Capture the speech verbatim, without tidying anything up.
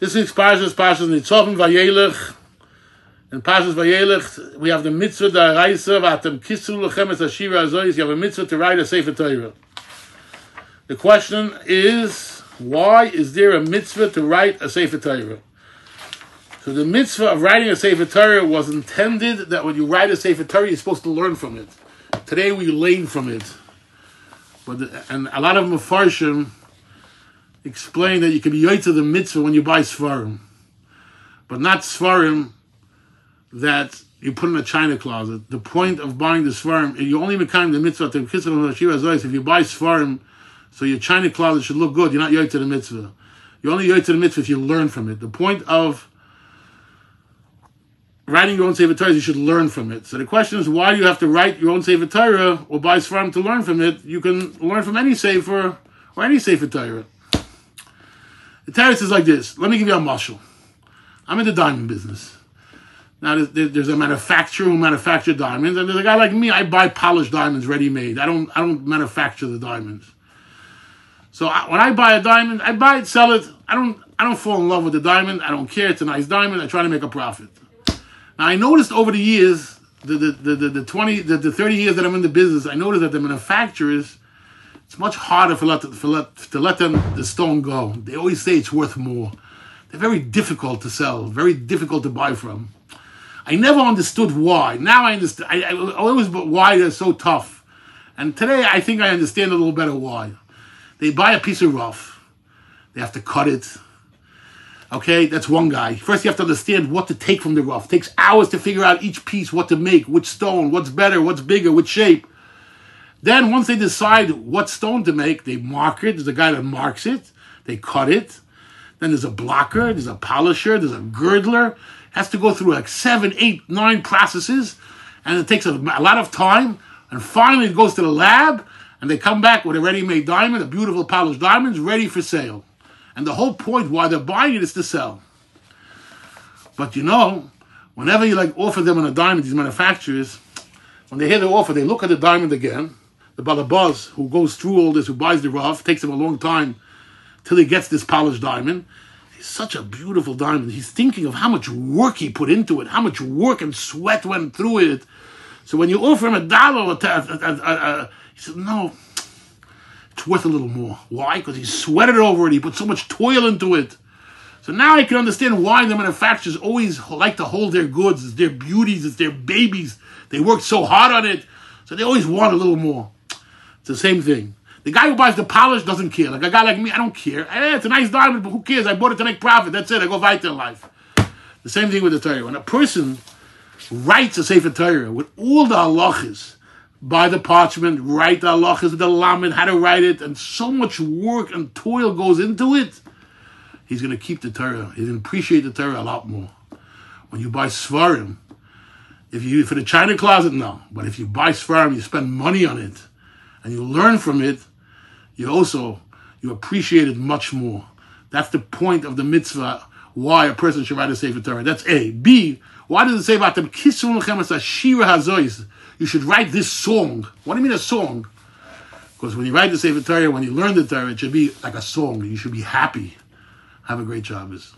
This week's Parsha is Parsha Nitzavim Vayelech. In Parsha Vayelech, we have the mitzvah d'araisa v'atem kisu lechem et hashira hazois. You have a mitzvah to write a Sefer Torah. The question is, why is there a mitzvah to write a Sefer Torah? So the mitzvah of writing a Sefer Torah was intended that when you write a Sefer Torah, you're supposed to learn from it. Today we learn from it. But the, and a lot of Mefarshim explain that you can be yoytze the mitzvah when you buy svarim, but not svarim that you put in a china closet. The point of buying the svarim, you only become the mitzvah if you buy svarim, so your china closet should look good. You're not yoytze the mitzvah. You only yoytze the mitzvah if you learn from it. The point of writing your own Sefer Torah, you should learn from it. So the question is, why do you have to write your own Sefer Torah or buy svarim to learn from it? You can learn from any sefer or any Sefer Torah. The terrace is like this. Let me give you a marshal. I'm in the diamond business. Now, there's, there's a manufacturer who manufactures diamonds, and there's a guy like me. I buy polished diamonds ready-made. I don't I don't manufacture the diamonds. So I, when I buy a diamond, I buy it, sell it. I don't I don't fall in love with the diamond. I don't care. It's a nice diamond. I try to make a profit. Now, I noticed over the years, the the the, the, the twenty, the, the thirty years that I'm in the business, I noticed that the manufacturers, it's much harder for let, for let, to let them the stone go. They always say it's worth more. They're very difficult to sell, very difficult to buy from. I never understood why. Now I understand. I, I always, but why they're so tough. And today I think I understand a little better why. They buy a piece of rough. They have to cut it. Okay, that's one guy. First, you have to understand what to take from the rough. It takes hours to figure out each piece, what to make, which stone, what's better, what's bigger, which shape. Then once they decide what stone to make, they mark it. There's a guy that marks it. They cut it. Then there's a blocker. There's a polisher. There's a girdler. It has to go through like seven, eight, nine processes. And it takes a, a lot of time. And finally it goes to the lab. And they come back with a ready-made diamond, a beautiful polished diamond, ready for sale. And the whole point why they're buying it is to sell. But you know, whenever you like offer them on a diamond, these manufacturers, when they hear the offer, they look at the diamond again. The balabaz who goes through all this, who buys the rough, takes him a long time till he gets this polished diamond. He's such a beautiful diamond. He's thinking of how much work he put into it, how much work and sweat went through it. So when you offer him a dollar, a, a, a, a, he says, no, it's worth a little more. Why? Because he sweated over it. He put so much toil into it. So now I can understand why the manufacturers always like to hold their goods. It's their beauties. It's their babies. They worked so hard on it. So they always want a little more. It's the same thing. The guy who buys the polish doesn't care. Like a guy like me, I don't care. Hey, it's a nice diamond, but who cares? I bought it to make profit. That's it. I go fight their life. The same thing with the Torah. When a person writes a Sefer Torah with all the halachas, buy the parchment, write the halachas with the lamin, how to write it, and so much work and toil goes into it, he's going to keep the Torah. He's going to appreciate the Torah a lot more. When you buy svarim, if you for the china closet, no. But if you buy svarim, you spend money on it, and you learn from it, you also, you appreciate it much more. That's the point of the mitzvah, why a person should write a Sefer Torah. That's A. B, why does it say about them? You should write this song. What do you mean a song? Because when you write the Sefer Torah, when you learn the Torah, it should be like a song. You should be happy. Have a great Shabbos.